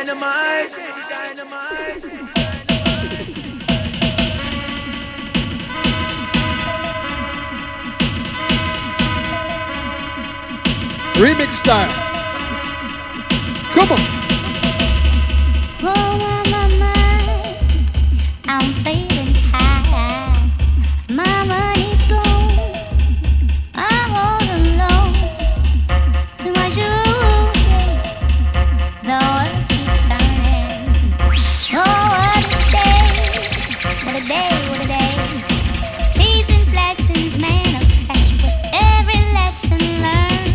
Dynamite. Remix style. Come on. Roll on my mind. I'm feeling high. My money's gone. I'm all alone. To my shoes, the world keeps turning. Oh, what a day! What a day! What a day! Peace and blessings, man of fashion. With every lesson learned.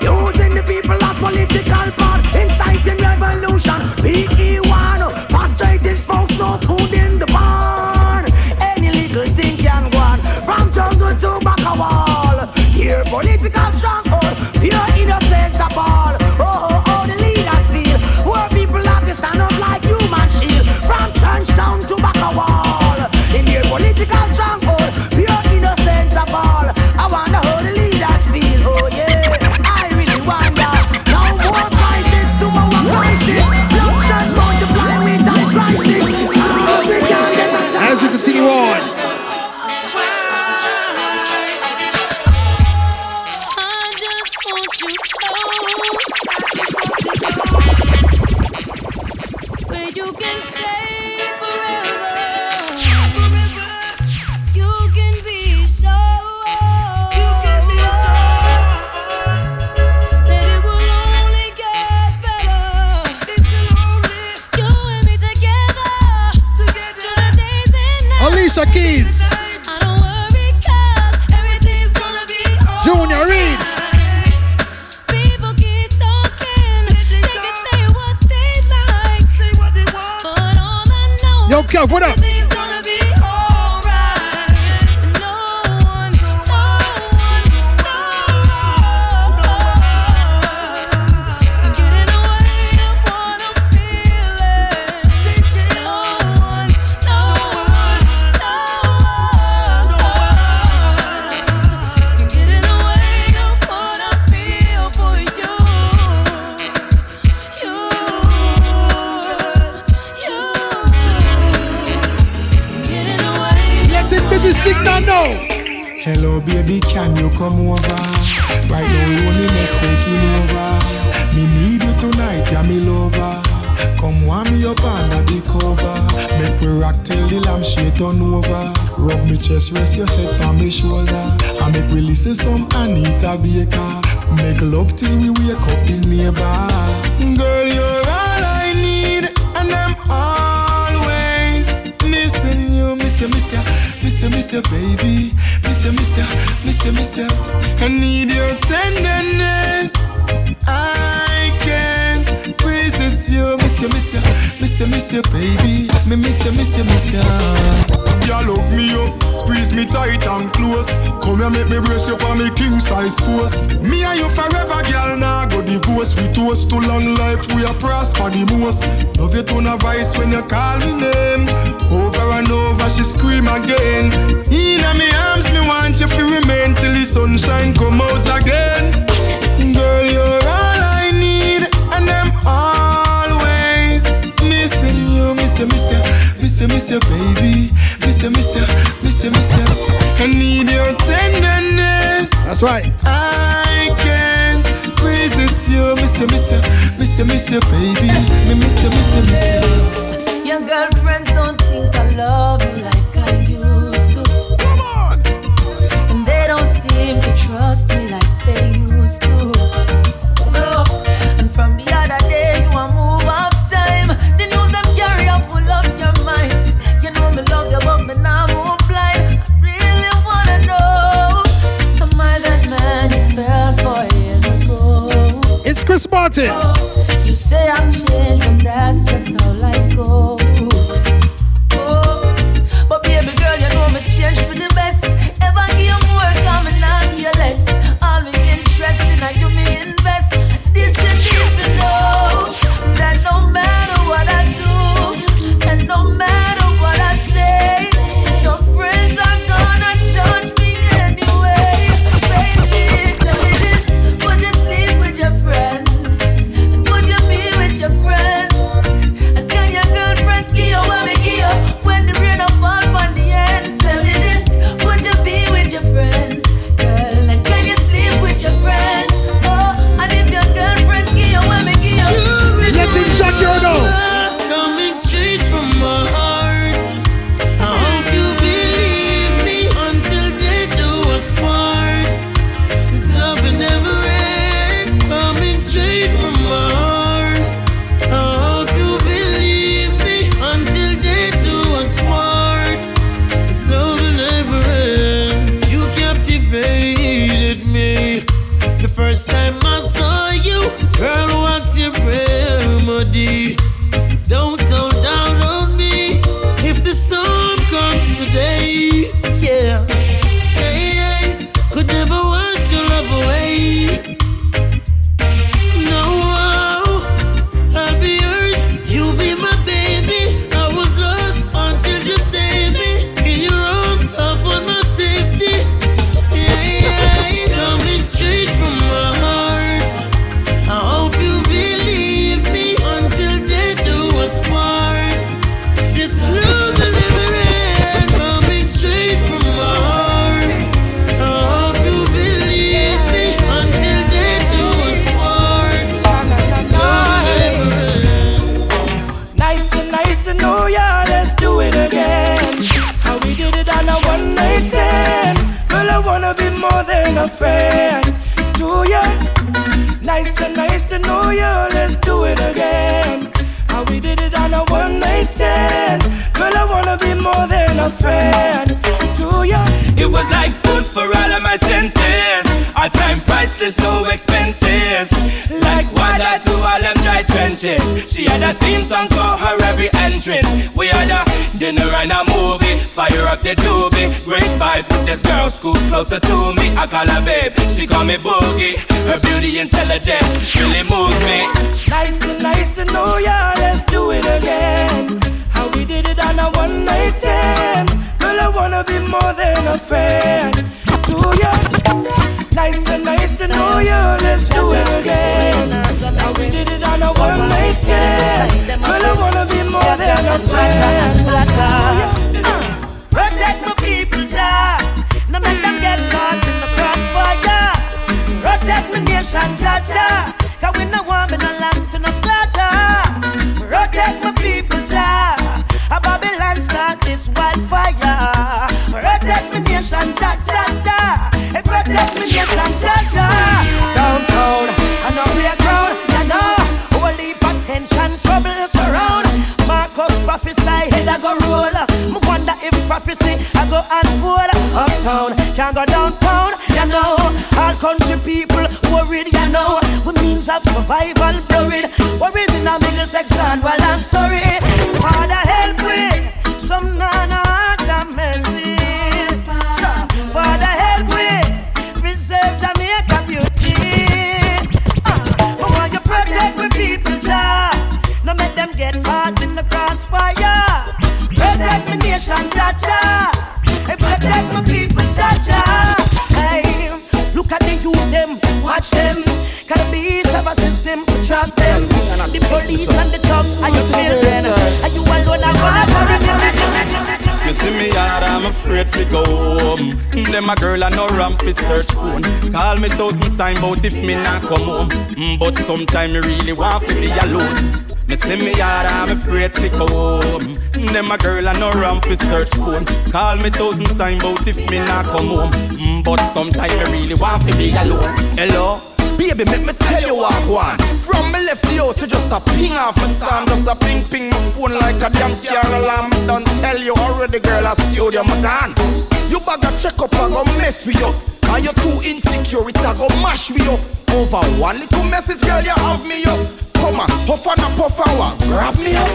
Using the people as political part, inciting revolution, BE1, frustrating folks, no food in the barn. Any little thing can one, from jungle to back a wall. Here political stronghold, pure innocence of all. Oh, oh, oh, the leaders feel, poor people have to stand up like human shield, from trench town to back a wall. In here political stronghold, pure innocence of all. I wanna hold the leaders feel, oh yeah. As we continue on, where you can stay forever, you can be so. Alicia Keys, I don't worry, 'cause everything's gonna be alright. Junior Reed. People keep talking, they can say what they like, say what they want, but all I know. Yo, Kev, what up? Everything's gonna be alright. No one. signal now. Hello baby, can you come over? Right now you only must take him over. Me need you tonight, yeah me lover. Come warm me up under the cover. Make me rock till the lampshade turn over. Rub me chest, rest your head on my shoulder. I make we listen some Anita Baker. Make love till we wake up the neighbor. Girl, you're all I need, and I'm always missing you. Miss you, miss you, miss you, miss you, baby. Miss you, miss you, miss you, miss you. I need your tenderness. I can't resist you. Miss you, miss you, miss you, miss you, baby. Me miss you, miss you, miss you. Ya love me up, squeeze me tight and close. Come here, make me brace you for me king size force. Me and you forever, girl, nah go divorce. We toast to long life, we are prosper the most. Love you tone of voice when you call me name. Over and over, she scream again. In my arms, me want you to remain till the sunshine come out again. Girl, you're all I need, and I'm always missing you, miss you, miss you. Miss you, miss you, baby. Miss you, miss you, miss you, miss you. I need your tenderness. That's right. I can't resist you. Miss you, miss you, miss you, miss you, baby. Me miss you, miss you, miss you. Your girlfriends don't think I love you like I used to. Come on. And they don't seem to trust me like they used to. No. And from the other day, you are moving off time. The news them carry out full of your mind. You know me love you, but me now move blind. Really wanna know, am I that man you fell for years ago? It's Chris Martin. Oh, you say I've changed, but that's just how life goes. Oh, but baby girl, you know me changed for the best. If I give you more, come and I'll give you less. All me interest in how you me invest. This is even though that no matter what I do, and no matter. Protect my people, child. this side head I go roll. Me wonder if prophecy I go unfold. Uptown can't go downtown, you know. All country people worried, you know. We means of survival blurred. Worries in a Middlesex land, well I'm sorry. Father help me, some nana a mercy. Father help me, preserve Jamaica beauty. I want you protect with people, Jah. No make them get caught in the crossfire. Protect my nation, Jah Jah. Hey, protect my people, Jah Jah. Hey, look at the youth them, watch them. Gotta be have a system to trap them. The police and the cops are your children. Are you alone? I'm gonna worry. You see me hard, I'm afraid to go home. Them a girl and no ramp fi search phone. Call me thousand times bout if me not come home. But sometime me really want to be alone. Me see me hard, I'm afraid to go home. Them a girl and no ramp fi search phone. Call me thousand times bout if me not come home. But sometime me really want to be alone. Hello? Baby, make me tell you what I want. From me left the house, you just a ping off a storm. Just a ping ping my phone like a damn car alarm. Don't tell you already, girl, I stole your man. You bag a check up, I gon' mess with you. And you're too insecure, it I gon' mash with you. Over one little message, girl, you have me up. Come on, puff and a puff hour, grab me up.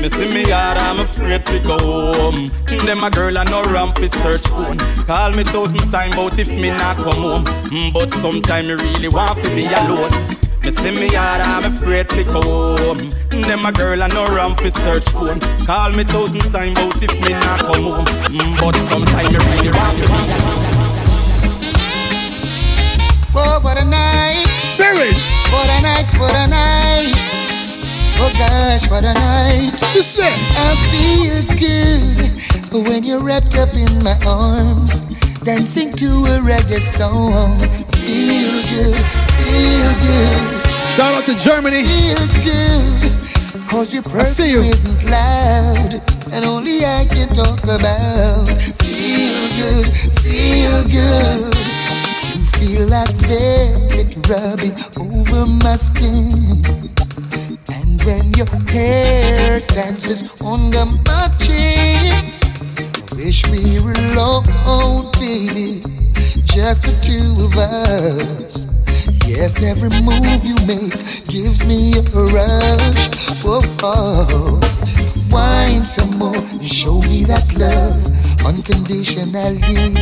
Me see me hard, I'm afraid to go home. Them a girl and no ramp fi search phone. Call me thousand times bout if me not come home. But sometime me really want to be alone. Me see me hard, I'm afraid to go home. Them a girl and no ramp fi search phone. Call me thousand times bout if me not come home. But sometime me really want to be alone. Oh, what a night. Berries. What a night, what a night. Oh gosh, what a night. Listen. I feel good when you're wrapped up in my arms, dancing to a reggae song. Feel good, feel good. Shout out to Germany. Feel good, cause your perfume isn't loud, and only I can talk about. Feel good, feel good. You feel like velvet rubbing over my skin. And when your hair dances under my chin, I wish we were alone, baby, just the two of us. Yes, every move you make gives me a rush. Whoa, oh. Wine some more, show me that love unconditionally.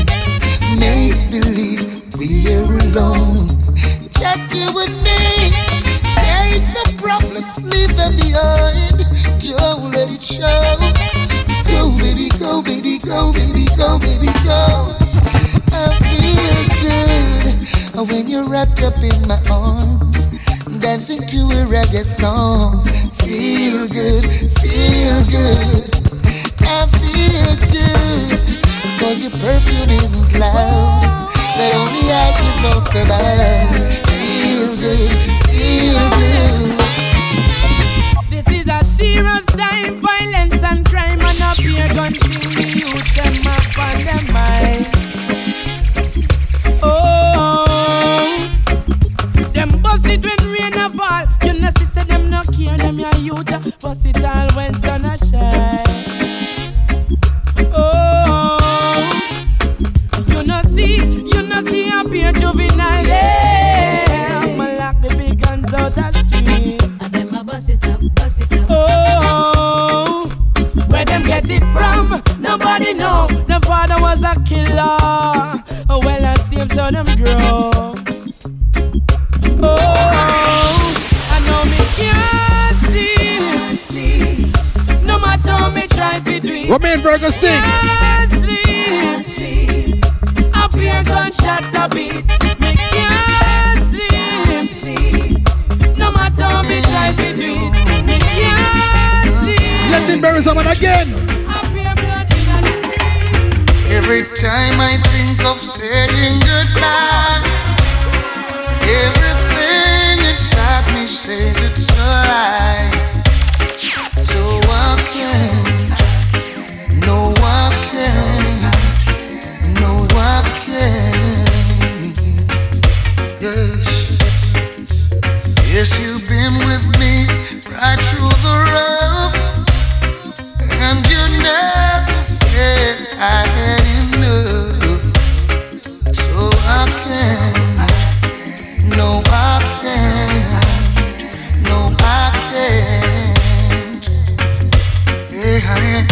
Make believe we're alone, just you and me. Take the problems, leave them behind. Don't let it show. Go, baby, go, baby, go, baby, go, baby, go. I feel good when you're wrapped up in my arms, dancing to a reggae song. Feel good, feel good. I feel good, cause your perfume isn't loud, that only I can talk about. Feel good. This is a serious time, violence and crime, and up here gun thing the youth them up on them mind. Oh, them bust it when rain a fall. You know see say them no care, them your youth bust it all when sun a shine. Oh, you know see up here juvenile. Yeah. Out that street, and them a bust it up, bust it up. Oh, where them get it from? Nobody know. Them father was a killer. Oh well, I see him turn them grow. Oh, I know me can't sleep. No matter how me try to do it. Romain Virgo sing. Can't sleep. Up here gunshot a beat. Me can't sleep. No matter how me try to do it, me can't sleep. Let's in bury someone again. Every time I think of saying goodbye, everything inside me says it's a lie. So I can't, no I can't, no I can't. Yes. Yes, you've been with me right through the rough. And you never said I had enough. So I can't, no I can't, no I can't. Hey honey,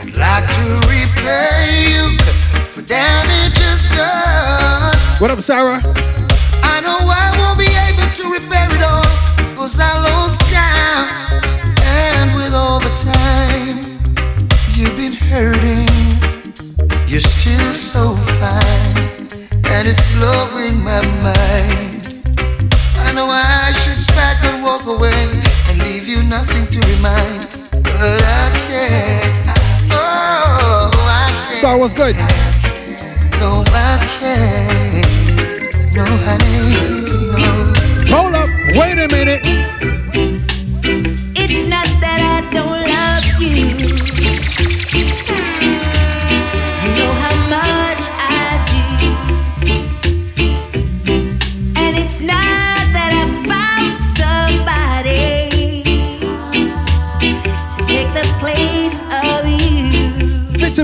I'd like to repay you for damages done. What up, Sarah? I know I won't be able to repair it all, 'cause I lost count. And with all the time you've been hurting, you're still so fine, and it's blowing my mind. I know I should back and walk away and leave you nothing to remind, but I can't. Oh, I can't. Star was good. No, I can't. No, honey, no. Hold up, wait a minute.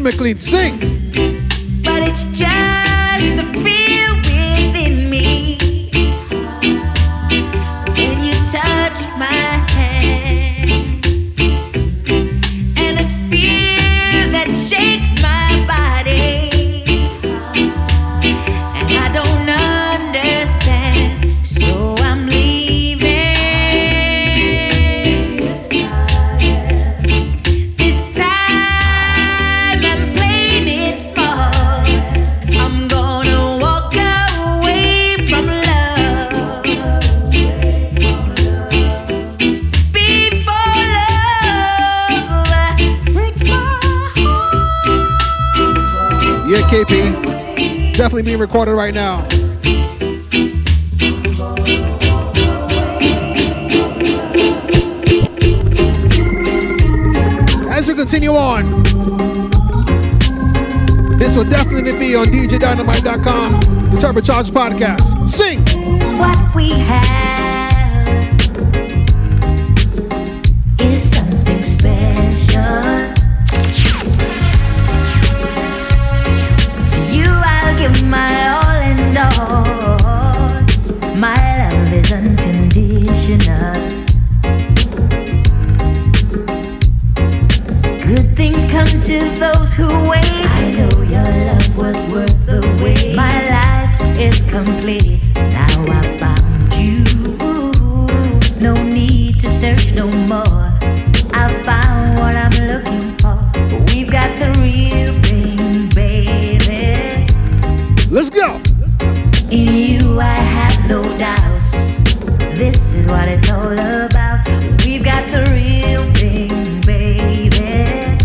McLean, sing. But it's just the feel within me when you touch my hand, and the fear that shakes my body, and I don't understand. So I'm leaving. Yes, I am. This time KP, definitely being recorded right now. As we continue on, this will definitely be on DJDynamite.com, the Turbocharged Podcast. Sing! What we have is something special. Give my all and all. My love is unconditional. Good things come to those who wait. I know your love was worth the wait. My life is complete. Now I found you. No need to search no more. I found what I'm looking for. We've got the real thing, baby. Let's go. In you I have no doubts. This is what it's all about. We've got the real thing, baby.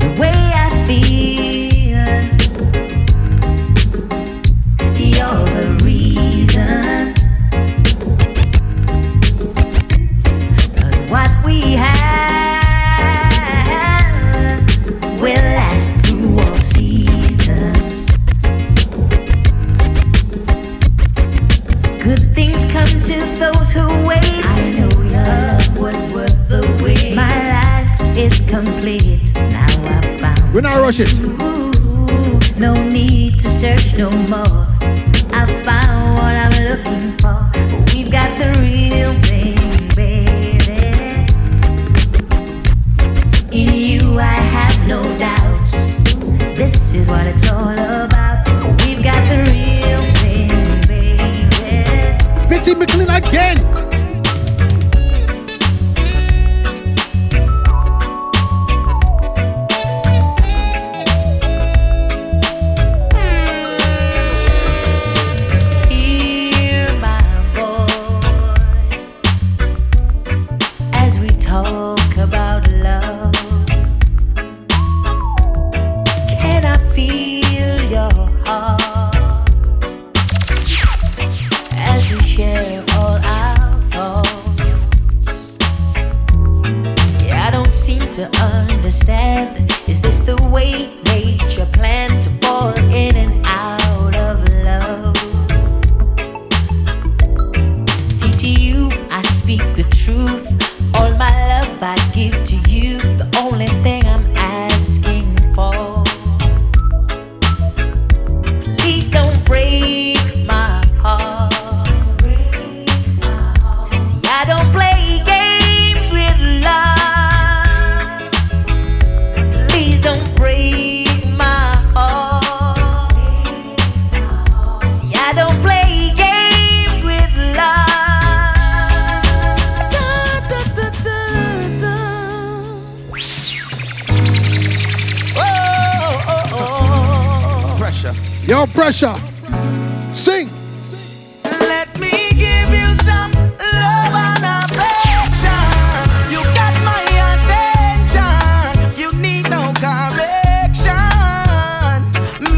The way I feel, you're the reason. But what we have will last through all seasons. Good things come to those who wait. I know your love was worth the wait. My life is complete. Now I found. We're not rushing. No need to search no more. I found what I'm looking for. We've got the real thing, baby. In you I have no doubts. This is what it's all about. We've got the real thing, baby. Vince McLean again. Hear my voice as we talk about love. Share all our thoughts. See, I don't seem to understand. Is this the way nature planned to fall in and out of love? See, to you I speak the truth. All my love I give to you. Yo, pressure. Sing. Let me give you some love and affection. You got my attention. You need no correction.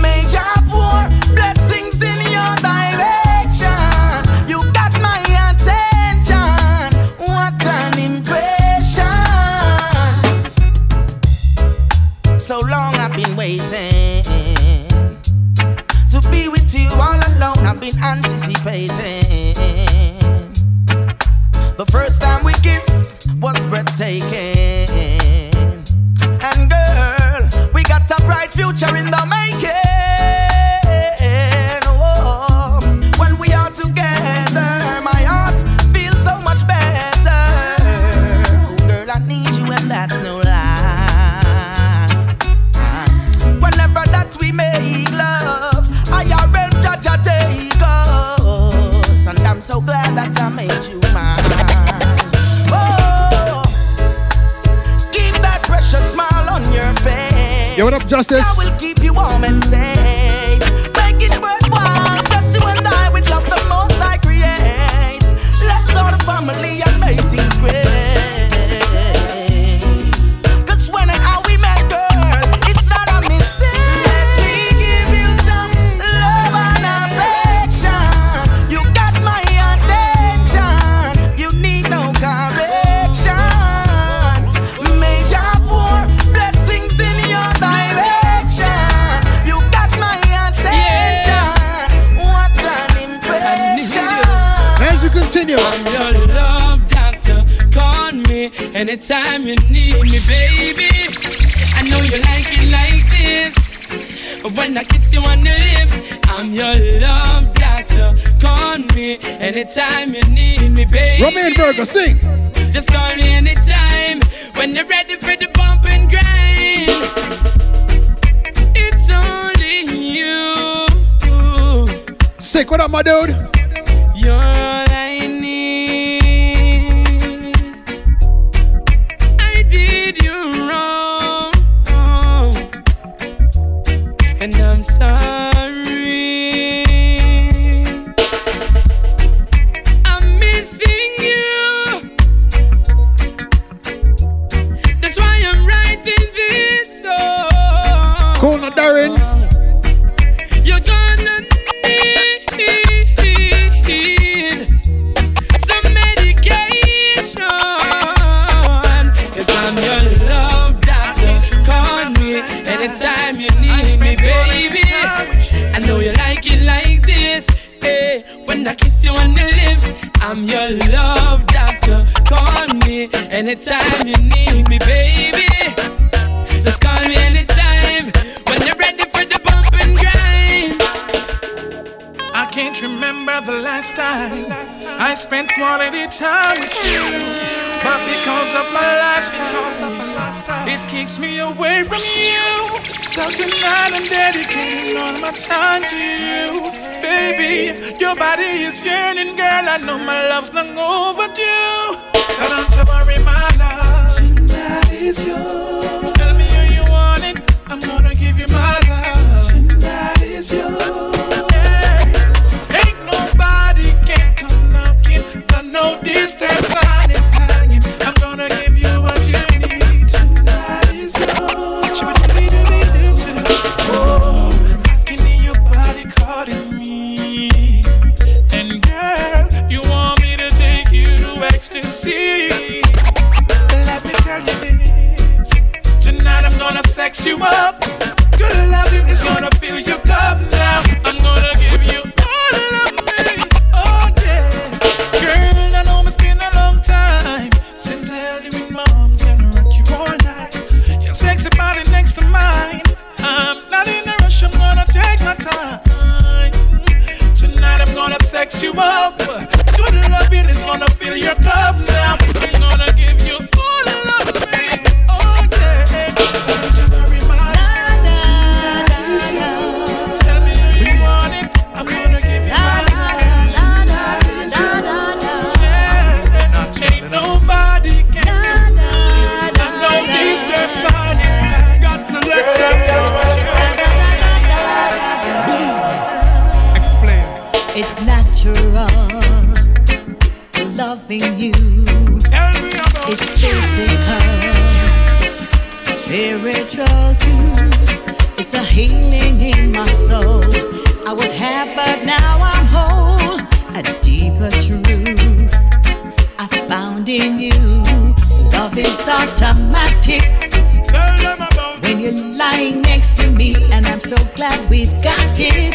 Major pour blessings in your direction. You got my attention. What an impression. So long I've been waiting. You all alone, I've been anticipating. The first time we kissed was breathtaking. And girl, we got a bright future in the making. Oh, when we are together, my heart feels so much better. Oh, girl, I need you and that's no lie. Whenever that we make love, take us, and I'm so glad that I made you mine. Oh, keep that precious smile on your face. Yo, what up, Justice? I will keep you warm and safe. Make it worthwhile. Bless you and I with love the most I create. Let's start a family and make things great. Cause when and how we met, girl, it's not a mistake. Continue. I'm your love doctor, call me anytime you need me, baby. I know you like it like this, when I kiss you on the lips. I'm your love doctor, call me anytime you need me, baby. Romeo and Virgo, sing. Just call me anytime, when you're ready for the bump and grind. It's only you. Sick, what up, my dude? You're and I'm sorry, I'm missing you. That's why I'm writing this song. Corner Darren, you're gonna need some medication. Cause I'm your love doctor, call me anytime you need me, baby. I know you like it like this, hey. When I kiss you on the lips, I'm your love doctor, call me anytime you need me, baby. Just call me anytime, when you're ready for the bump and grind. I can't remember the last time I spent quality time with you, but because of my lifestyle, it keeps me away from you. So tonight I'm dedicating all my time to you, baby. Your body is yearning, girl, I know my love's long overdue. So don't you worry, my love, tonight is yours. Tell me how you want it, I'm gonna give you my love. Tonight is yours. Yes. Ain't nobody can come knocking for no distance. Sex you up, good loving is gonna fill your cup now. I'm gonna give you all of me, oh yeah. Girl, I know it's been a long time since I held you in my arms and I rock you all night. Your sexy body next to mine, I'm not in a rush, I'm gonna take my time. Tonight I'm gonna sex you up, good loving is gonna fill your cup now. I'm gonna give you all of me, oh yeah. So don't you worry, my spiritual too. It's a healing in my soul. I was half, but now I'm whole. A deeper truth I found in you. Love is automatic. Tell them about when you're lying next to me, and I'm so glad we've got it.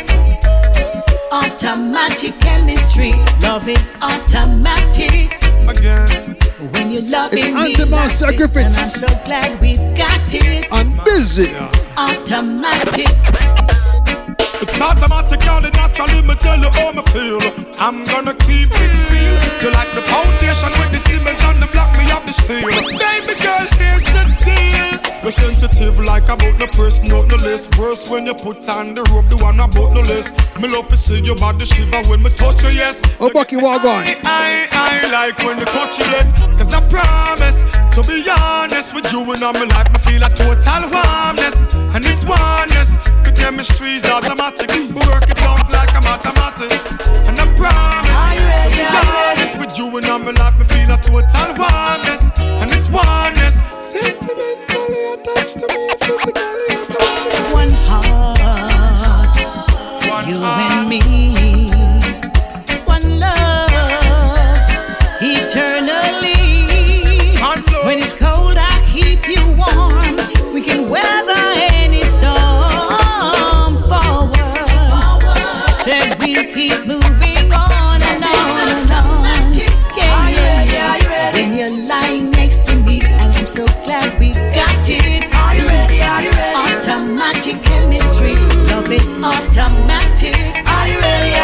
Automatic chemistry. Love is automatic. Again. When you're loving me, like this, and I'm so glad we've got it. I'm busy. Automatic. It's automatic, y'all. It naturally me tell you how me feel. I'm gonna keep it real. You like the foundation with the cement and the block, me have the steel. Baby girl, here's the deal. We're sensitive like about the press, not the list. Worse when you put on the rope, the one about the list. Me love to see your body shiver when me touch you, yes. Oh, Bucky, walk on. I like when you touch you, yes. Cause I promise, to be honest with you and all my life, I feel a total warmness. And it's oneness. The chemistry's automatic. We work it out like a mathematics. And I promise, to be honest with you and all my life, I feel a total warmness. And it's oneness. Sentimentally attached to me, physically attached to me. One heart. You and me, one love, eternally. When it's cold, I keep you warm. We can weather any storm. Forward. Said we'll keep moving on and on and on. Yeah. When you're lying next to me, and I'm so glad we got it. Are you ready? Automatic chemistry. Love is automatic. Are you ready? When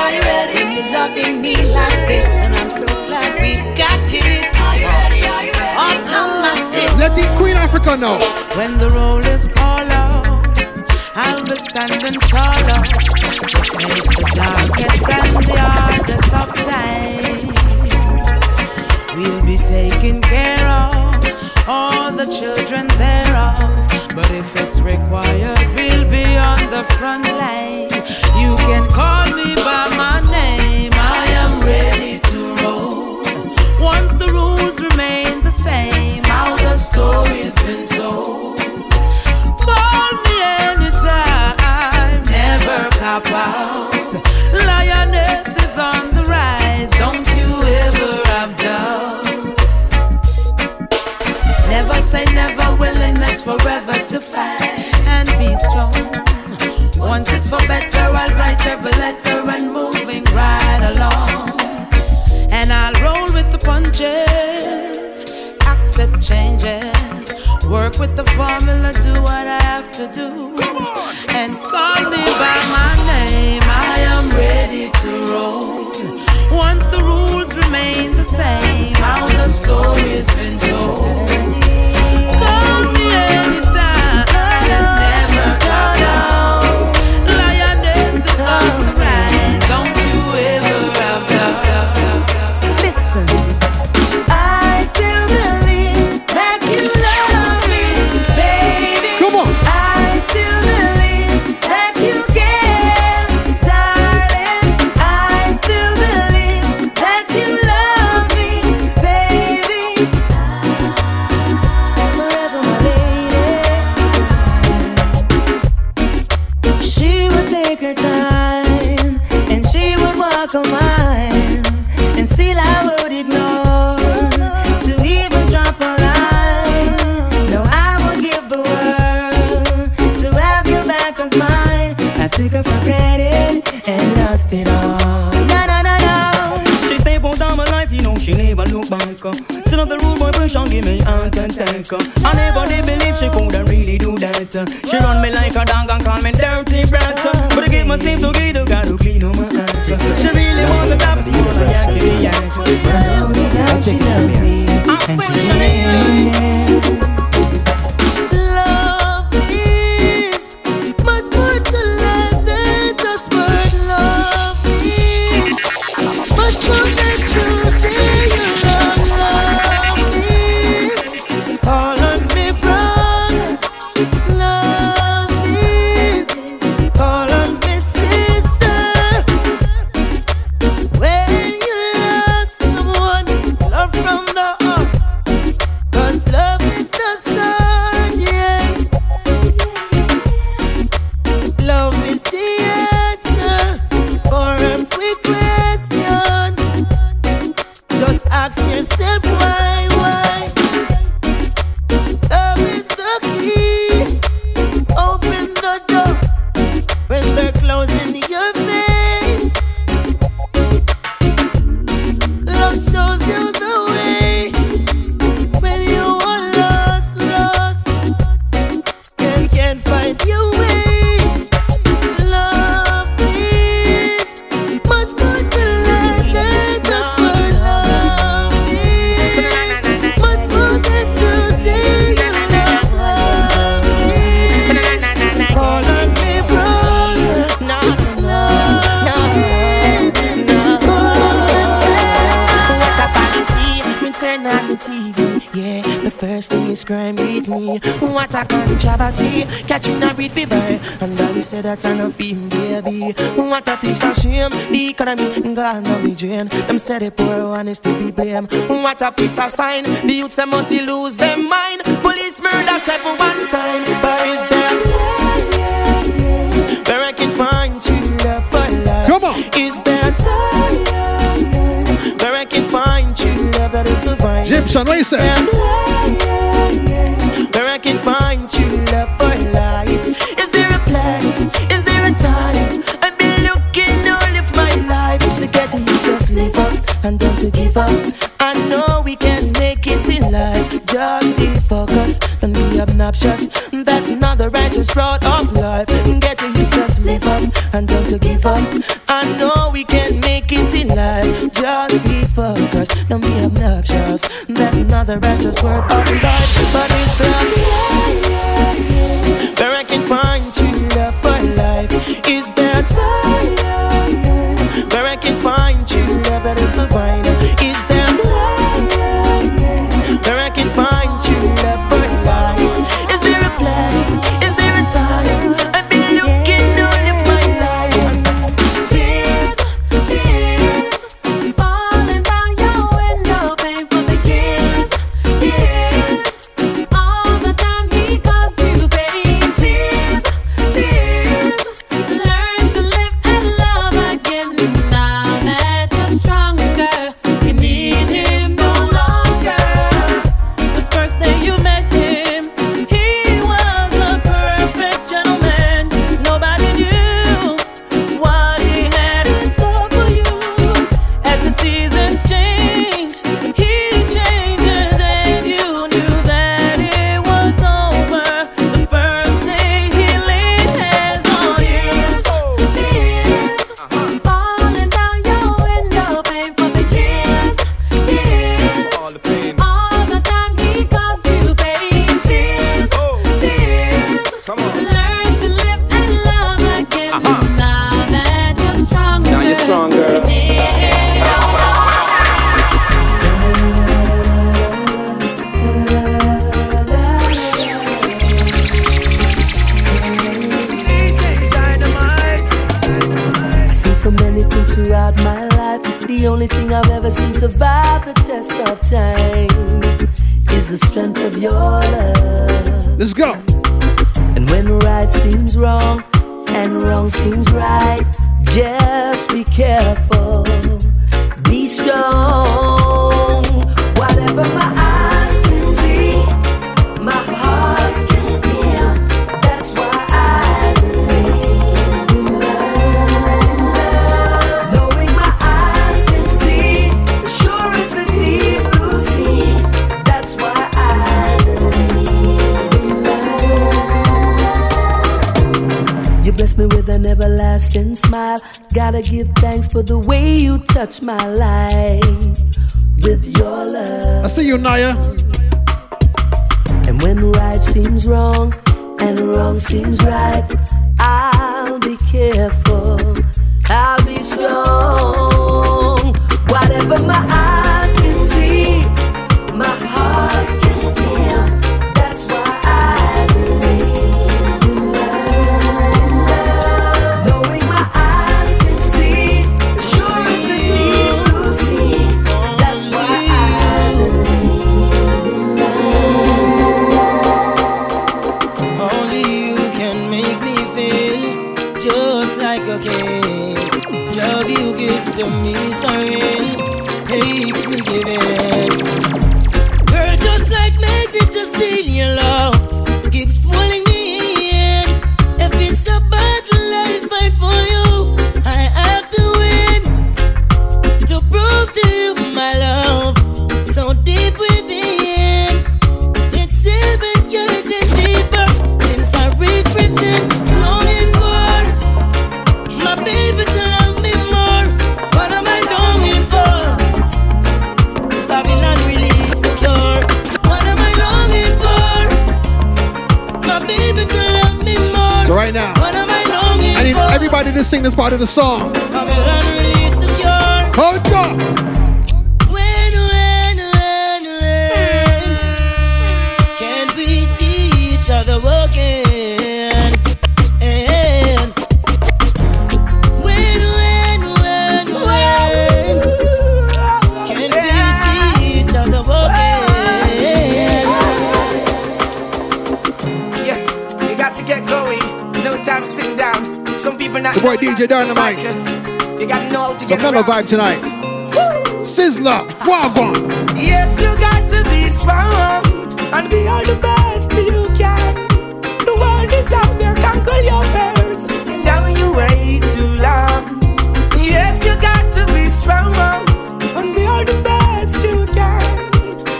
you're loving me like this, and I'm so glad we got it. Are you ready? Automatic. Let's eat Queen Africa now. When the roll is called out, I'll be standing taller to face the darkest and the hardest of times. We'll be taking care of all the children thereof. But if it's required, we'll be on the front line. You can call me by my name. I am ready to roll. Once the rules remain the same, how the story's been told. Call me anytime. Never cop out. Lioness is on the rise. Don't you ever have doubt. Never say never, willingness forever to fight and be strong. Once it's for better, I'll write every letter and moving right along. And I'll roll with the punches, accept changes, work with the formula, do what I have to do. And call me by my name, I am ready to roll. Once the rules remain the same, how the story's been told. Son of the rude boy push on, give me heart attack. I never did believe she could really do that. She run me like a dog and call me dirty brat. But I get myself together, gotta clean up my ass. She really wants to top, you know, I she loves me. I wish I knew. Love is the crime beats me. What a controversy, catching a breed for boy. And all we say that's an offense, baby. What a piece of shame, the economy gone down the drain. Them say the poor one is to be blamed. What a piece of sign, the youths them must lose their mind. Police murder said for one time, but is there where I can find true love for life? Come on. Is there time where I can find true love that is divine? Gypsum, what you say? Where I can find true love for life? Is there a place? Is there a time? I've been looking all of my life. It's a getting used to sleep up and don't to give up. I know we can make it in life. Just be focused and be obnoxious. That's not the righteous road of life. Get to you, just live up and don't to give up. I know we can make it in life. Just be focused, don't be obnoxious. That's not the righteous road of life. But it's the life where I can find true love for life. Is there a time where I can find true love that is divine? Is there gotta give thanks for the way you touch my life with your love. I see you, Naya. And when right seems wrong and wrong seems right, I'll be careful, I'll be strong. Whatever my eyes can see, my heart can feel. That's why I believe. The misery makes me give in. Girl, just like magnet, just in your love keeps pulling me in. If it's a battle I fight for you, I have to win to prove to you my love so deep within. It's even getting deeper since I reach prison, longing for my baby to love me more. So right now, I need everybody to sing this part of the song. Hold on. When, got to get going. No time sitting down. Some people not. So boy, DJ Dynamite. You got to know how to get around. Some vibe tonight. Woo! Sizzler, Wagwan. Yes, you got to be strong and be all the best you can. The world is out there, conquer your fears. Down you way too long. Yes, you got to be strong and be all the best you can.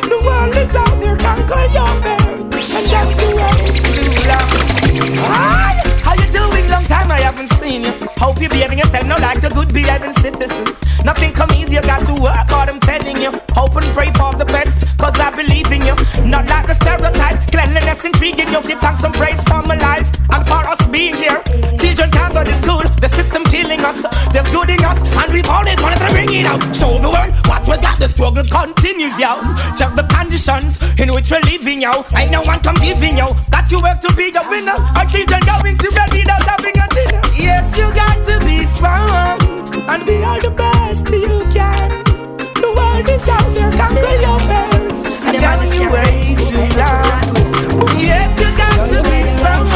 The world is out there, conquer your fears. And that you wait too long. Hi, how you doing? Long time I haven't seen you. Hope you're behaving yourself now like a good behaving citizen. Nothing come easy, you got to work hard, I'm telling you. Hope and pray for the best, cause I believe in you. Not like the stereotype, cleanliness intriguing you. Give thanks and praise for my life and for us being here. Children can't go to school, the system killing us. There's good in us, and we've always wanted to bring it out. Show the world what we got, the struggle continues, yo. Check the conditions in which we're living, yo. Ain't no one come giving, yo. Got to work to be a winner. Our children going to the leaders having a dinner. Yes, you got to be strong and be all the best you can. The world is out there, conquer your fears. And that is the way to learn. Yes, you got to be strong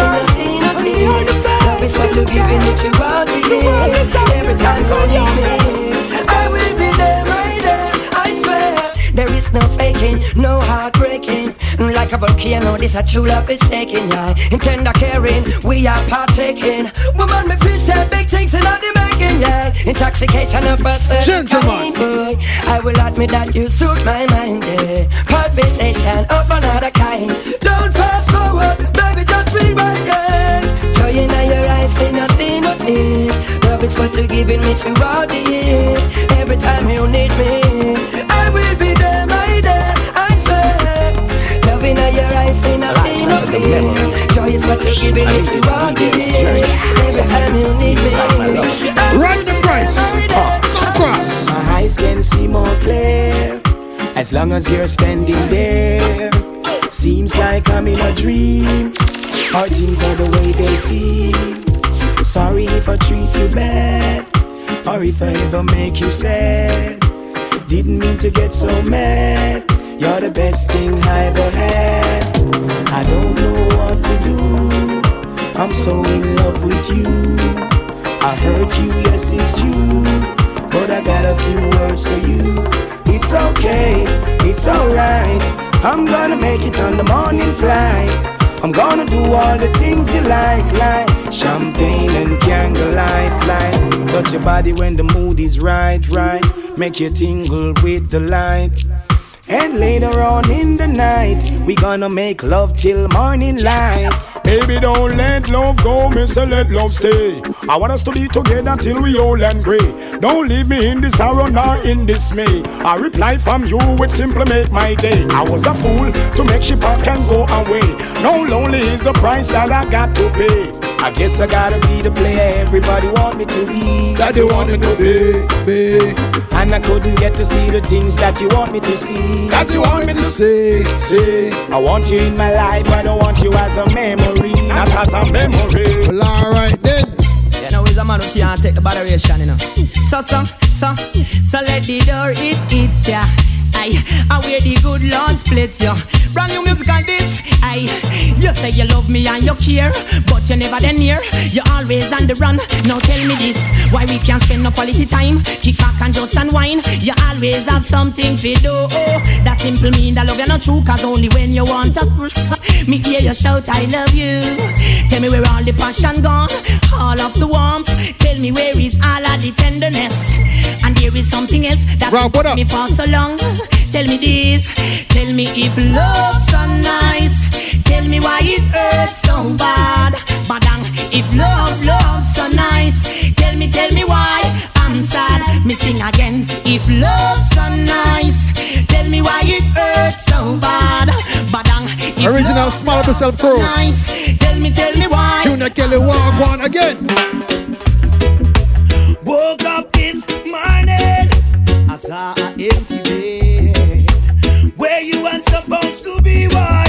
and be all the best you can. The world is out there, conquer your fears. I will be there, right there, I swear. There is no faking, no heartbreaking. Like a volcano, this a true love is shaking, yeah. In tender caring, we are partaking. Woman, me feel sad, big things in all the making, yeah. Intoxication of a certain kind, boy. I will admit that you suit my mind, yeah. Conversation of another kind. Don't fast forward, baby, just rewind, yeah. Joy in your eyes, see nothing but this. Love is what you're giving me throughout the years. Every time you need me, I will be there, my dear. Now your eyes ain't nothing of it. Joy is what you're giving me to all the years. Every time you need me, right the price, cross. My eyes can see more clear as long as you're standing there. Seems like I'm in a dream. Our things are the way they seem. Sorry if I treat you bad, or if I ever make you sad. Didn't mean to get so mad. You're the best thing I ever had. I don't know what to do. I'm so in love with you. I hurt you, yes it's true, but I got a few words for you. It's okay, it's alright. I'm gonna make it on the morning flight. I'm gonna do all the things you like champagne and candlelight, light. Touch your body when the mood is right, right. Make you tingle with the light. And later on in the night, we gonna make love till morning light. Baby, don't let love go, mister, let love stay. I want us to be together till we old and grey. Don't leave me in this sorrow nor in dismay. I reply from you would simply make my day. I was a fool to make she pop and go away. No, lonely is the price that I got to pay. I guess I gotta be the player everybody want me to be. That they want me to be. And I couldn't get to see the things that you want me to see. That you want me to see, see. I want you in my life, I don't want you as a memory. Not as a memory. Well, alright then. You know, he's a man who can't take the botheration, you know. So let the door it eats ya. I wear the good Lord splits ya. Brand new music like this. Aye. You say you love me and you care, but you never then near. You always on the run. Now tell me this, why we can't spend no quality time? Kick back and just unwind. You always have something for do. That simple mean that love you not true, cause only when you want to me hear you shout I love you. Tell me where all the passion gone, all of the warmth. Tell me where is all of the tenderness. And there is something else that's been me for so long. Tell me this, tell me if love's so nice, tell me why it hurts so bad. Badang, if love's so nice, tell me why I'm sad. Me sing again, if love's so nice, tell me why it hurts so bad. Badang, if original Smile Up Yourself Crew. So nice, tell me why. Junior Kelly, walk one again. Woke up this morning, I saw an empty bed. Where you weren't supposed to be, why?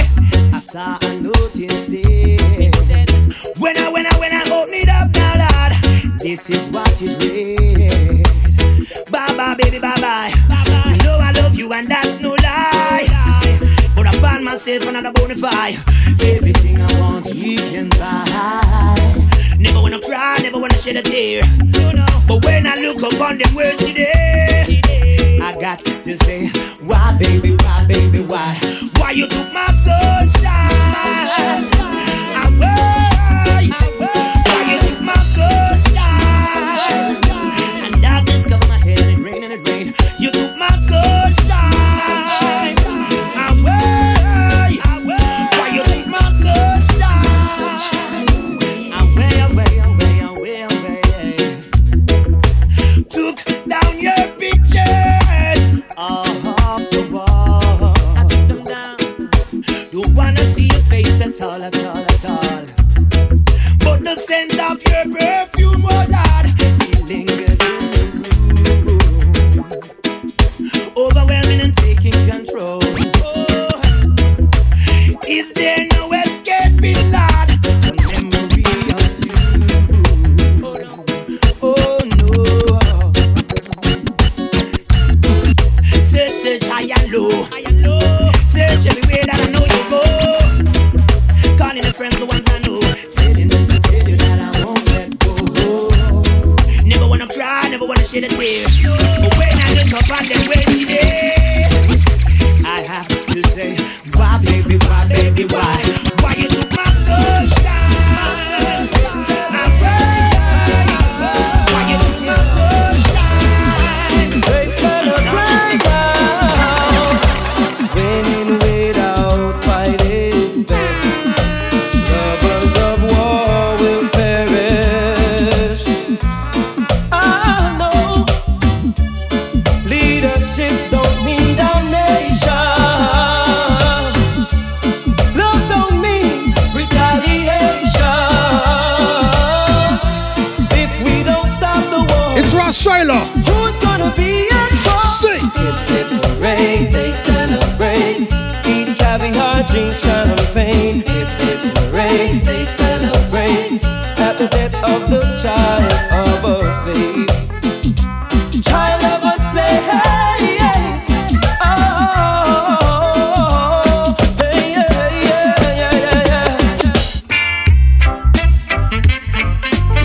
I saw a note instead. When I open it up now, lad, this is what you read. Bye-bye, baby, bye-bye. Bye-bye. You know I love you and that's no lie. But I found myself another bonafide. Everything I want, you can buy. never wanna shed a tear. But when I look upon the words today, I got to say, why, baby, why, baby, why? Why you took my sunshine? Why you took my sunshine? And I just cover my head and it rain and it rain. You took my sunshine. Why you took my sunshine? Away. Took down your picture. Off the wall, I took them down. Don't wanna see your face at all, at all, at all. But the scent of your perfume, oh God, still lingers in the room, overwhelming and taking control. Oh, is there no escaping, Lord? The memory of you. Oh no. Search high and low, search everywhere that I know you go. Calling the friends, the ones I know, telling them to tell you that I won't let go. Never wanna cry, never wanna shed a tear. But when I look up on them ways today, I have to say, why, baby, why, baby, why? Why you took my sunshine? Why you took my sunshine? They celebrate winning without fight is dead. The buzz of war will perish. I know leadership don't mean domination. Love don't mean retaliation. If we don't stop the war, it's Rashaila. Who's gonna be at fault? They celebrate, eat caviar, drink champagne. If it rains, they celebrate at the death of the child of a slave. Child of a slave. Oh, yeah.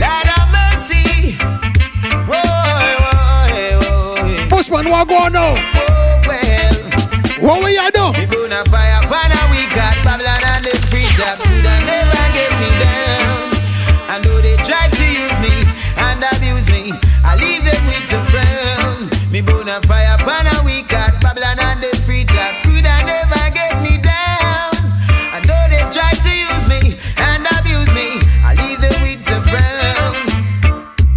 Lord of mercy. Whoa, whoa, whoa, whoa. Bushman, what going now? What we are doing? We burn a fire, banner we got Babylon and the street that could never get me down. I know they try to use me and abuse me. I leave them with a frown. Me burn a fire, banner we got Babylon and the street that could never get me down. I know they try to use me and abuse me. I leave them with a frown.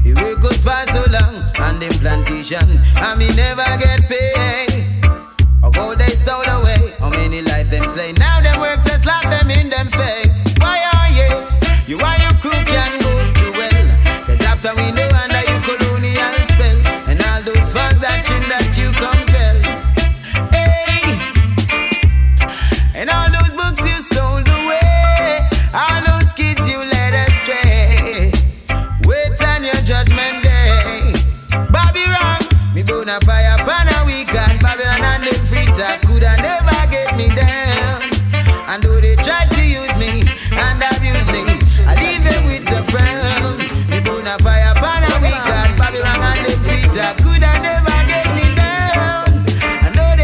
The work goes by so long on the plantation, and me never get paid. So we tell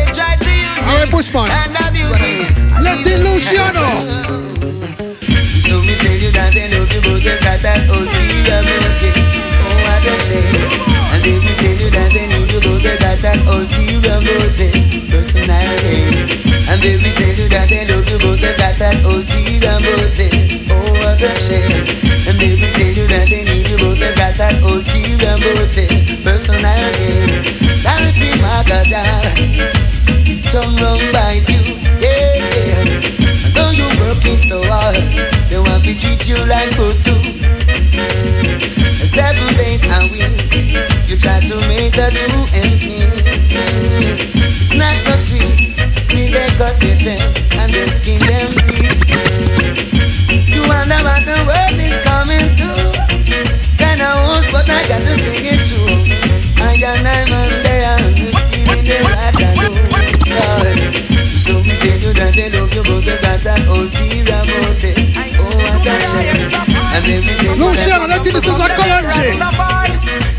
you that they love you, but they got an ulterior motive. this is a Colombian.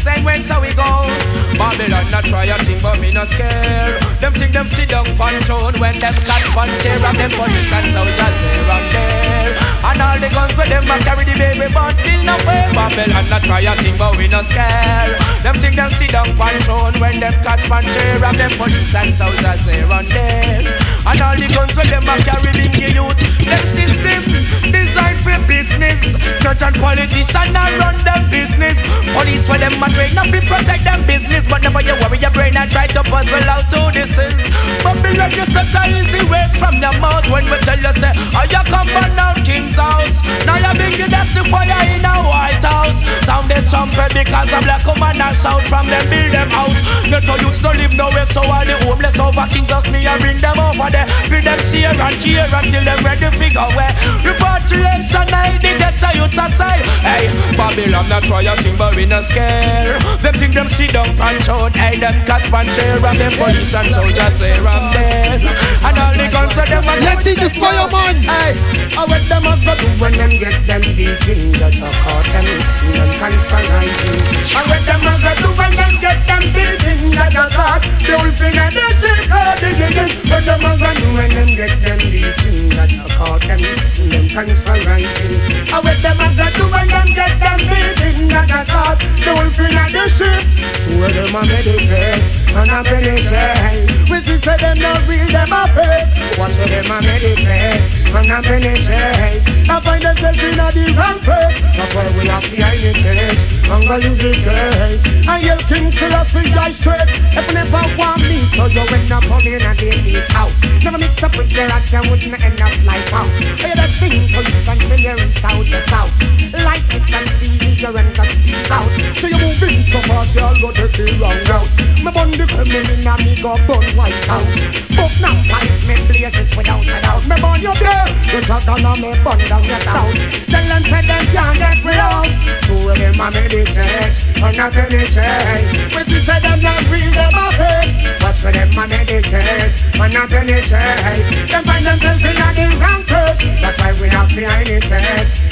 Same way, so we go. Babylon not try a thing, but me no scare. Them think them sit down on throne when them stand on chair and them police and soldiers here and there. And all the guns with them a carry the baby, but still no fair. Babylon not try a thing, but we no scare. Them think them sit down on throne when them catch on chair and them police and soldiers here and there. And all the guns with them a carry the youth. Them system designed for business. Church and politicians a run them business. Police where them a train, nothing protect them business. But never you worry your brain and try to puzzle out who this is. Babylon is such an easy way from your mouth when we tell you say, oh you come on now King's house. Now you big you that's the fire in a White House. Sound the trumpet because a black woman and shout from them build them house. The two youths don't live nowhere so all the homeless over King's house me and bring them over there. Bring them here and here until them ready figure where. Repatriation I did that to you to say. Hey, Babylon not try a thing but we no scare. Them think them sit down and shout. Hey, them catch one chair and them police and soldiers here and there. And all the guns of them are letting the fireman. Hey, I went them up but when them get them beating judge I caught them and constant fighting. I went them up but when them get them beating judge I caught. The wolf in a district card is in. But them up when them get them beating judge I caught them and them constant rising. I went them up but when them get them beating judge I caught. The wolf in a district. Two of them are meditate and I penetrate. We see say them not real, them a fake. Watch how them a meditate and I penetrate. I find themselves in a the wrong place. That's why we have to imitate and go live it great. I yell King Solomon, I straight. If you never want me, so you end up on in a daily house. Never mix up with your act, you wouldn't end up like house. I hear the sting for you and when you reach out the south. Like Mr. Speedy, you end up speed out. So you move in so fast, you all go take the wrong route. My bun the criminal and me go burn White House. Fuck now police, me blaze it without a doubt. Me burn your blood, you shot down and me burn down your stout. Tell them say them can't get me out. Two of them a meditate and a penetrate. We see say them not real, them a fake. Watch for them a meditate and a penetrate. Them find themselves in a the wrong place. That's why we have behind it.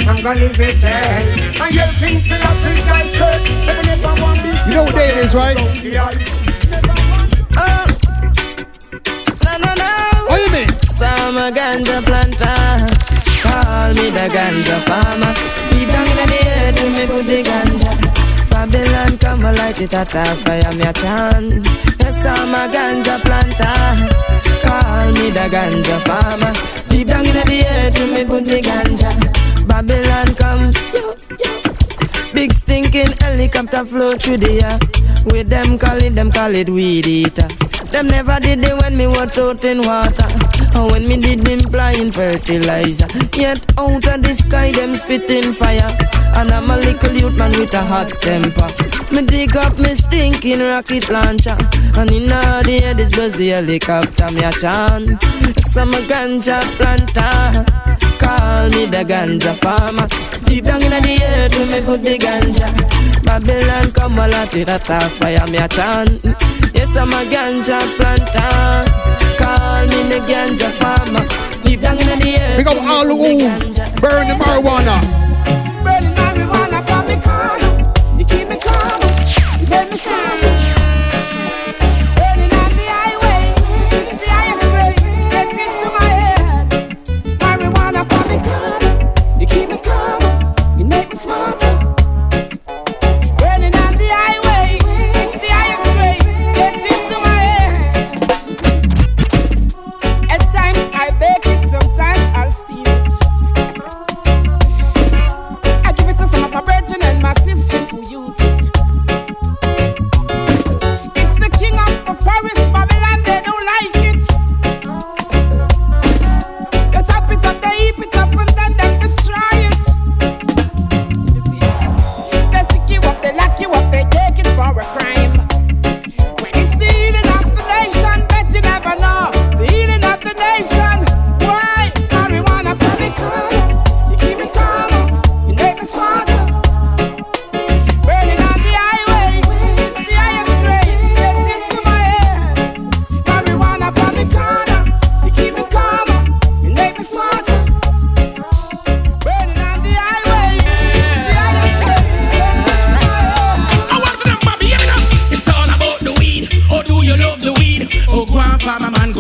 I'm gonna leave it there. I yell King Solomon, guys straight. Even if I want this, you know what it is, right? No. What do you mean? Some ganja planter, call me the ganja farmer. Deep down in the earth, we make with the ganja. Babylon come and light it at a fire, me a chant. Some ganja planter, call me the ganja farmer. Deep down in the earth, we make with the ganja. Babylon come, big stinking helicopter flow through the air. With them call it weed eater. Them never did it when me was out in water. Or when me did them blind fertilizer. Yet out of the sky them spitting fire. And I'm a little youth man with a hot temper. Me dig up me stinking rocket launcher. And in all the air this was the helicopter me a chant. Some ganja planter, call me the ganja farmer. Deep down in the earth when me put the ganja. Babylon come a lot with a top fire me a chant. Yes, I'm a ganja planter, call me the ganja farmer. Deep down in the earth. Pick up all the wood, burn the marijuana. Burn the marijuana, pop me corner. You keep me calm, you get me calm.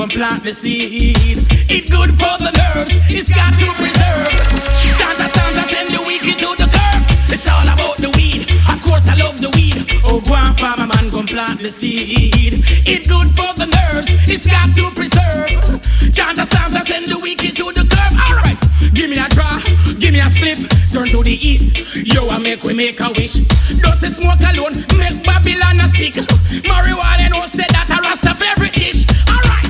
and plant the seed. It's good for the nerves, it's got to preserve. Santa Santa send the wicked to the curve. It's all about the weed, of course I love the weed. Oh, go and farmer man, come plant the seed. It's good for the nerves, it's got to preserve. Santa Santa send the wicked to the curve. Alright, give me a draw, give me a split. Turn to the east, yo, I make we make a wish. Does the smoke alone make Babylon a sick? Marijuana no say that a Rasta favorite ish. Alright,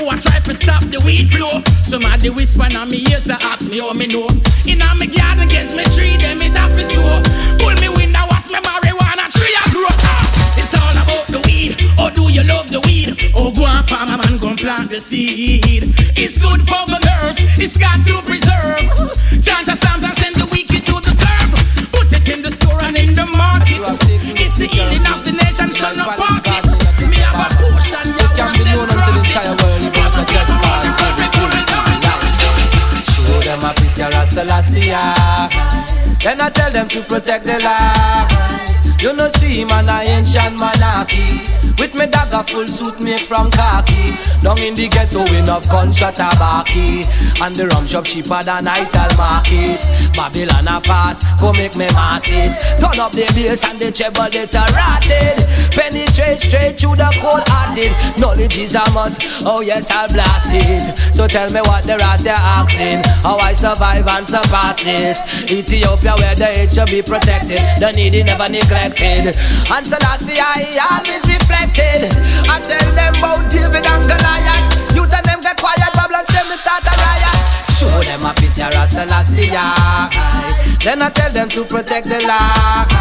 oh, I try to stop the weed flow. Somebody whisper on me ears, I ask me how me know. In a me garden against me tree, them it have to sow. Pull me window, watch me marijuana tree a grow. It's all about the weed, oh do you love the weed? Oh go and farm a man, go and plant the seed. It's good for the nerves, it's got to preserve. Chanta Santa send the wicked to the curb. Put it in the store and in the market. It's the healing of the nation, so no pass it. Me have a potion, you can't be known until this entire world wants to just call it every full stop. Show them a picture of Selassie, then I tell them to protect the life. You know see man a ancient monarchy. With me dagger full suit made from khaki. Down in the ghetto enough gunshot tabaki. And the rum shop cheaper than Ital market. Babylon a pass, go make me mass it. Turn up the bass and the treble it a rattle. Penetrate straight through the cold hearted. Knowledge is a must, oh yes I'll blast it. So tell me what the rats you're asking. How I survive and surpass this. Ethiopia where the hate should be protected. The needy never neglect. And Selassie I always reflected. I tell them about David and Goliath. You tell them get quiet, Babylon say me start a riot. Show them a picture of Selassie I. Then I tell them to protect the life.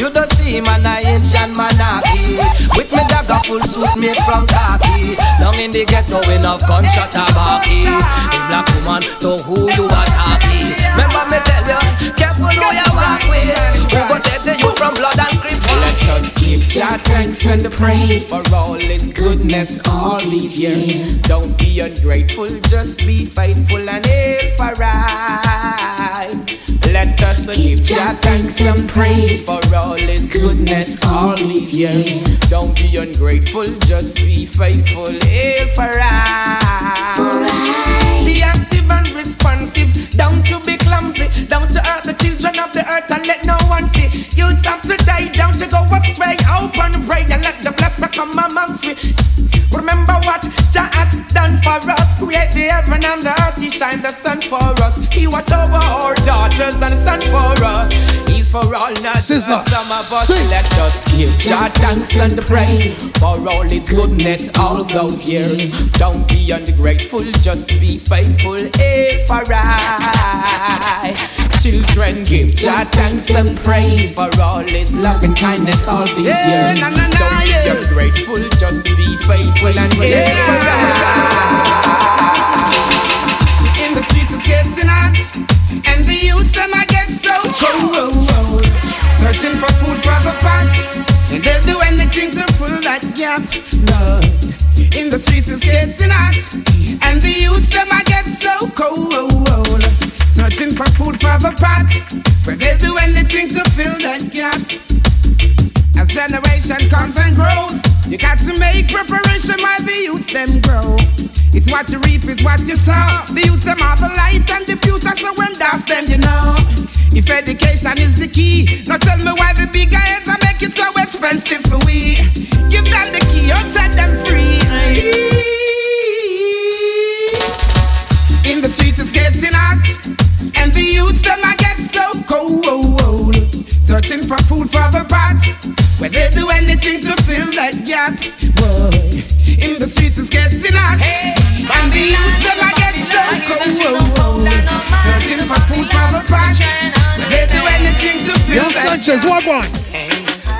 You don't see man a ancient monarchy. With me dagger full suit made from khaki. Down in the ghetto enough gunshot tabaki. The black woman to who you are happy. Remember me tell you, careful who you walk with. Who go set to you from blood and creep. Let us give Jah thanks and the praise for all His goodness all these years. Don't be ungrateful, just be faithful and live for right. Let us give Jah thanks and praise for all His goodness all these years. Don't be ungrateful, just be faithful, live for right. Be active and responsive, don't you be clumsy, don't you hurt the children of the earth and let no one see. Youths have to die, don't you go astray, open brain and let the blessing come amongst we. Remember what Jah has done for us. Create the heaven and the earth, He shine the sun for us. He watch over our daughters and son for us. He's for all, not just some of us. Let us give Jah thanks and praise for all His goodness all those years. Don't be ungrateful, just be faithful, if I. Children, give Jah thanks and praise for all His love and kindness all these years. Don't be ungrateful, just be faithful and faithful. In the streets it's getting hot, and the youth them I get so cold. Searching for food for the pot, and they'll do anything to fill that gap. Lord, in the streets it's getting hot, and the youth them I get so cold. Searching for food for the pot, but they do anything to fill that gap. As generation comes and grows, you got to make preparation while the youth them grow. It's what you reap is what you sow. The youth them are the light and the future, so when that's them you know. If education is the key, now tell me why the bigger heads are making it so expensive for we. Give them the key or set them free. In the streets it's getting hot, and the youths them I get so cold. Searching for food for the pot, where they do anything to fill that gap. Boy, in the streets it's getting hot, and the youths them I get so cold. Searching for food for the pot, where they do anything to fill that gap. Sanchez, what one?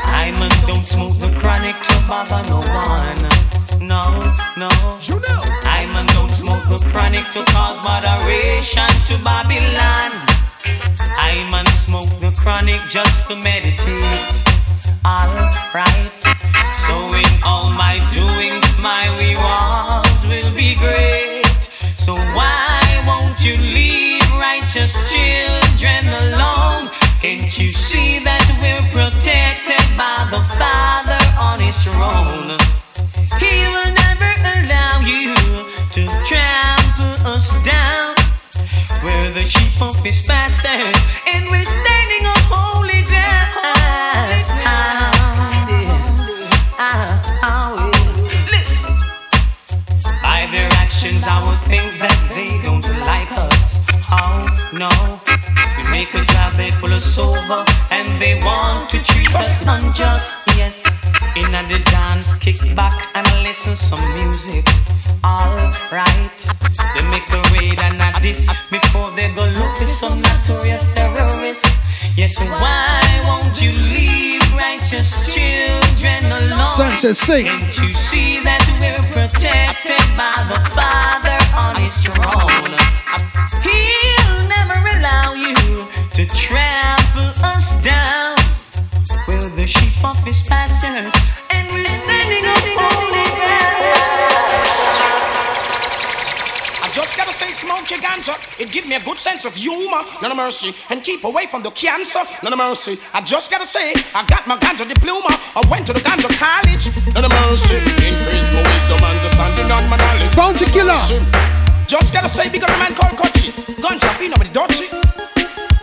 I must don't smoke the chronic tobacco, no one. No, you know. I man don't smoke the chronic to cause moderation to Babylon. I man smoke the chronic just to meditate. Alright, so in all my doings, my rewards will be great. So why won't you leave righteous children alone? Can't you see that we're protected by the Father on His throne? He will never allow allow you to trample us down. We're the sheep of his pastors, and we're standing on holy ground. Listen. By their actions, I would think that they don't like us. Oh no, we make a job, they pull us over, and they want to treat us unjust. Yes, in the dance, kick back and listen some music. All right, they make a raid and a diss before they go look for some notorious terrorists. Yes, why won't you leave righteous children alone? Sanchez, sing. Can't you see that we're protected by the Father on his throne? He'll never allow you to trample us down. We're the sheep of his pastures, and we're standing on holy ground. Just gotta say, smoke your ganja. It give me a good sense of humor. None of mercy. And keep away from the cancer. None of mercy. I just gotta say, I got my ganja diploma. I went to the ganja college. None of mercy. Increase my wisdom, understanding, and my knowledge. Bounty Killer. Just gotta say, bigger man called Kochi. Ganja, be nobody dodgy.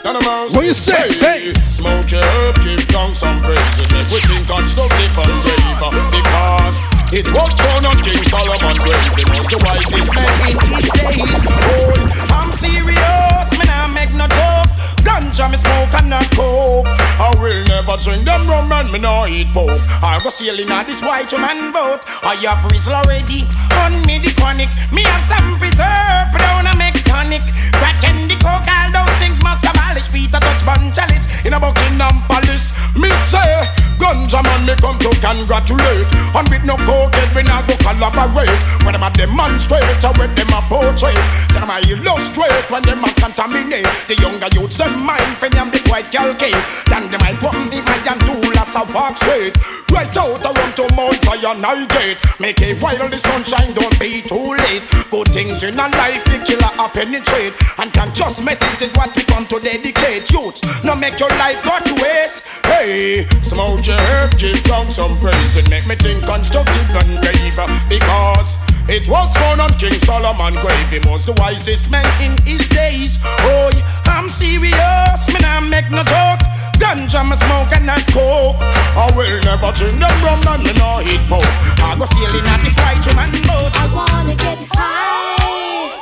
None of mercy. What you say? Hey. Smoke your herb, give down some praise. We think constructive and braver. Because it was born on King Solomon, the most wisest man in these days. Oh, I'm serious, man, I make no joke. Ganja me smoke and not coke. I will never drink them rum and me no eat pork. I go sailing on this white woman boat. I have rizzle already on me the chronic. Me have some preserve, but I wanna make tonic. Crack and the coke, all those things must abolish. Peter touch bun chalice in a Buckingham Palace. Me say, ganja man me come to congratulate. And with no coke, we now go collaborate. When them a demonstrate, or when them a portray, say them a illustrate, when them a contaminate. The younger youths them mind friend them this white girl came. Then they might put me my and do lots of walk straight. Right out I want to Mount Zion I gate. Make it while the sunshine, don't be too late. Good things in a life the killer a penetrate. And can just message it what we come to dedicate. Youth, now make your life go to waste. Hey, smoke your herb, give down some praise. It make me think constructive and braver. Because it was born on King Solomon grave. He was the wisest man in his days. Oh, I'm serious, me nah make no joke. Ganja me smoke and not coke. I will never drink them rum and me no eat pork. I go sailing at this white man boat. I wanna get high,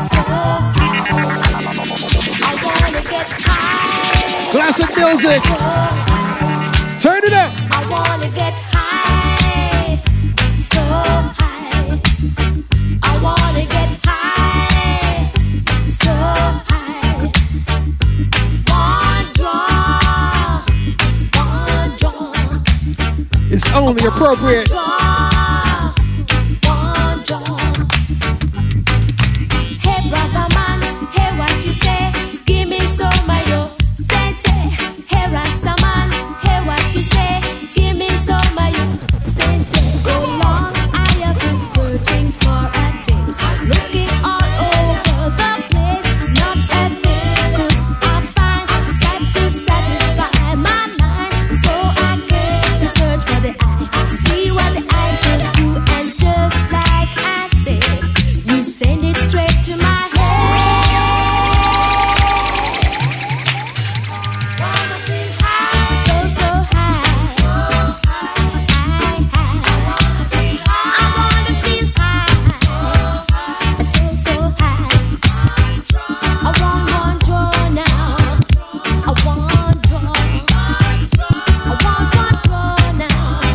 so high. I wanna get high. Classic music. So high. Turn it up. I wanna get high, so high. I wanna get high, so high. It's only appropriate. Hey, brother man, hear what you say. Give me some of your sensei. Hey, Rasta man, hear what you say. Give me some of your sensei. So long I have been searching for a thing. Looking all over the place, not a thing could I find to satisfy my mind. So I came to search for the eye, see what the eye can do, and just like I said, you send it straight to my head. Wanna be high, so so high, so high, high. I wanna feel high, so so high. I want one draw now. I want draw. I want one draw now.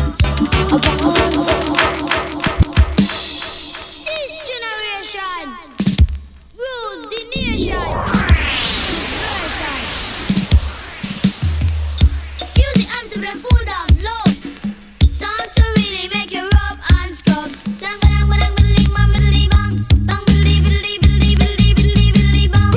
I want one draw. This generation rules the nation. Use the arms to be full of love. Songs to really make you rub and scrub. Dang, dang, dang, diddly, bang, diddly, bang. Bang, diddly, diddly, diddly, diddly, diddly, diddly, bang.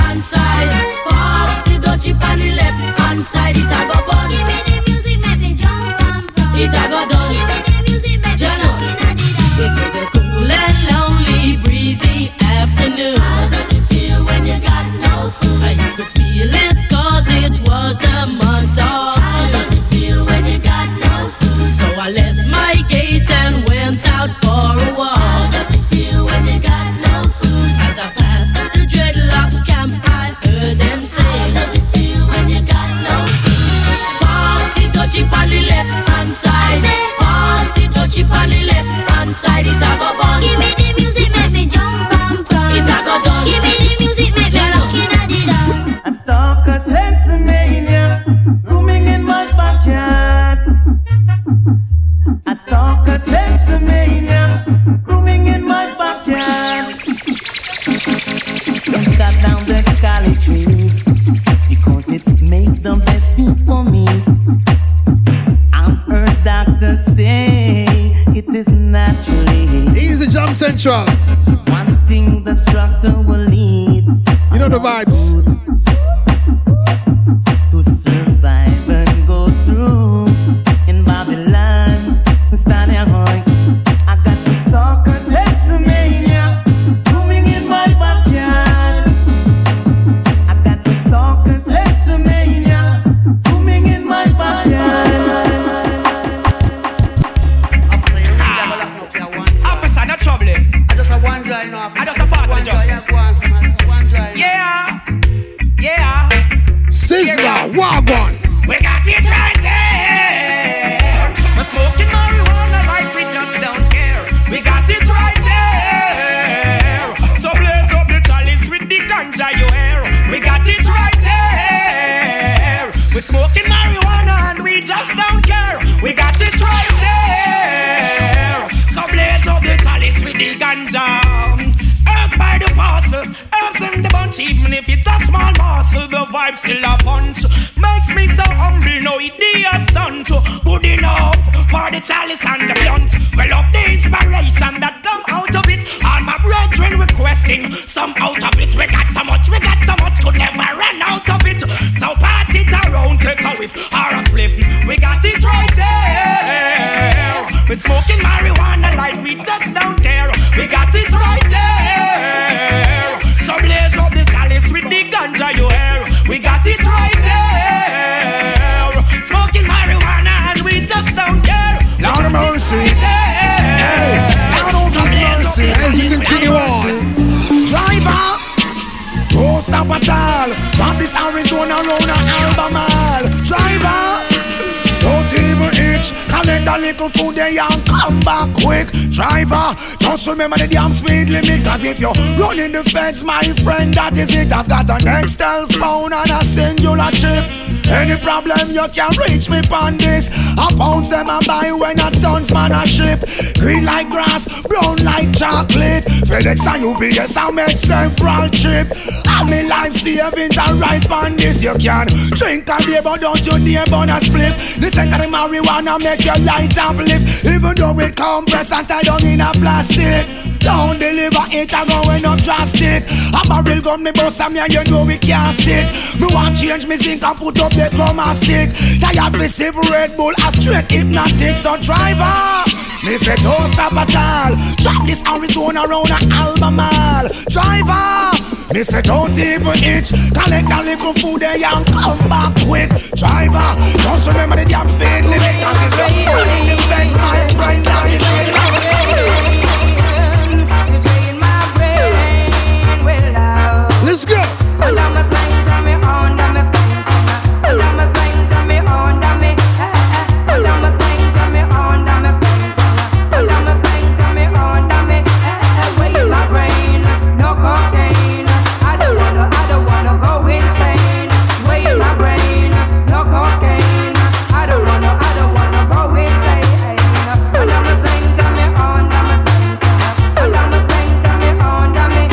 I say, pass the dutchie on the left hand side. Pass the dutchie on the left hand side. It a go bun. Give me the music, make me jump and bump. It a go done. Give me the music, make me Jano. Jump in a diddy. It is a cool and lonely, breezy afternoon. How does it feel when you got no food? You could feel it 'cause it was the month of June. How does it feel when you got no food? So I left my got down the Cali tree, because it makes the best food for me. I've heard doctors say it is naturally easy jump central. One thing the structure will need, you know the vibes, to survive and go through in Babylon. I got the soccer Sexomania blooming in my backyard. I got the soccer Sexomania blooming in my backyard. Officer, no trouble. I just have one dry now. I just have one dry. One dry. Yeah. Yeah. Sizzler, Wagwan. We got it right there. We're smoking marijuana like we just don't care. We got it right there. So blaze up the chalice with the ganja you hear. We got it right there. We're smoking marijuana and we just don't care. We got it right there. So blaze up the chalice with the ganja. Earth by the parcel, herbs in the bunch. Even if it's a small parcel, the vibe still a punch. Makes me so humble, no idea stunt. Good enough for the chalice and the blunt. Well, of the inspiration that come out of it, all my brethren requesting some out of it. We got so much, could never run out of it. So pass it around, take a whiff or a flip. We got it right there. We're smoking marijuana like we just don't care. We got it right there. So blaze up the chalice with the ganja you hear. We got it right there. Smoking marijuana and we just don't care. Lord of mercy. Lord of mercy. As we continue on. Driver, don't stop at all. From this Arizona road to Albemarle. Driver, don't even itch. Collect a little food there and come back quick. Driver, just remember the damn speed limit. Cause if you're running the fence, my friend, that is it. I've got an Nextel phone and a singular chip. Any problem you can reach me on this. I pounds them and buy when I tons man a ship. Green like grass, brown like chocolate. FedEx and UPS I make several trip. And me life savings are right on this. You can drink and beer but don't you near bonus split. This center in marijuana make your light up lift. Even though it compress and tie down in a plastic. Don't deliver it a going up drastic. A barrel gun me boss and me and you know we can't stick. Me want change me zinc and put up the drum and stick. Tired me sip Red Bull a straight hypnotic. So driver, me say don't stop at all. Drop this Arizona round a Albemarle. Driver, me say don't even itch. Collect a little food there and come back quick. Driver, just remember that you have paid limit. Cause if you're running the fence, my friend, that is it. Let's go. And I'm a spine on me on, I'm a spine on me. And I'm a spine on me on, I'm a. And I'm a spine on me on, I'm a spine on me. And I'm a spine on me on, I'm a. Where in my brain, no cocaine. I don't wanna go insane. Where in my brain, no cocaine. I don't wanna go insane. And I'm a spine on me on, I'm a spine on me. And I'm a spine on me on, I'm a.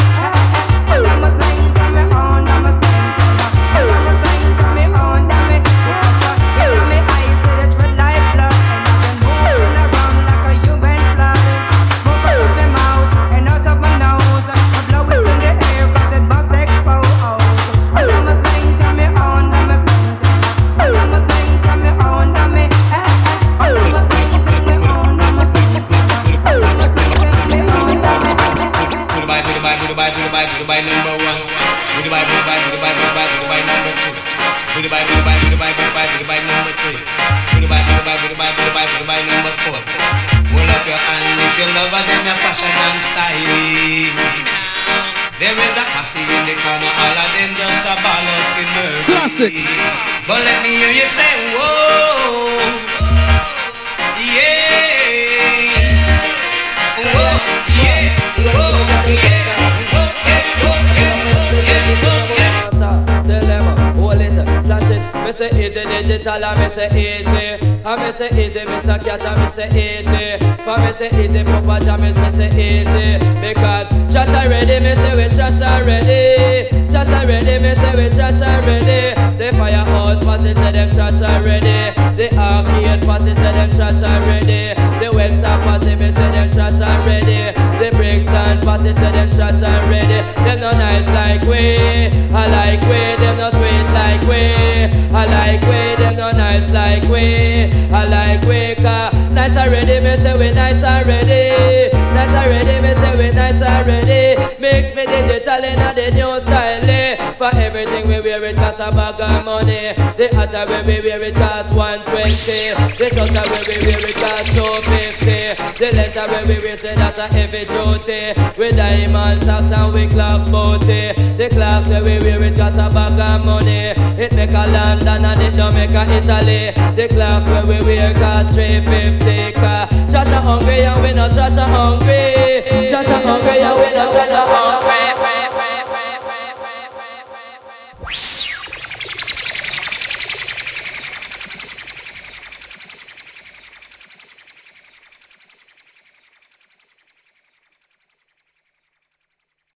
By number one, we buy number two, we buy number three, we buy number four. Hold up your hand if you love her, then your fashion and style. There is a posse in the corner, all of them just a ball of nerve. Classics. But let me hear you say, whoa, yeah, whoa, yeah. Me say easy digital, I me say easy. I me say easy, me say cat, I me say easy. For me say easy, proper jam, me say easy. Because trash already, me say we trash already. already. Me say we trash already. The firehouse posse say them trash already. The arcade posse say them trash already. The webstar posse me say them trash already. The breakstand posse say them trash already. Them no nice like we, I like we. Them no sweet like we, I like we. Them no nice like we, I like we. Nice already, me say we nice already. Nice already, me say we nice already. Mix me digital in a the new style. For everything we wear it costs a bag of money. The hotter we wear it costs 120. The hotter we wear it costs 250. The letter we wear say that's a heavy duty. With diamond socks and with clocks booty. The clocks we wear it costs a bag of money. It make a London and it don't make a Italy. The clocks we wear costs 350. Josh are hungry and we not Josh are hungry. Josh are hungry and we not Josh are hungry.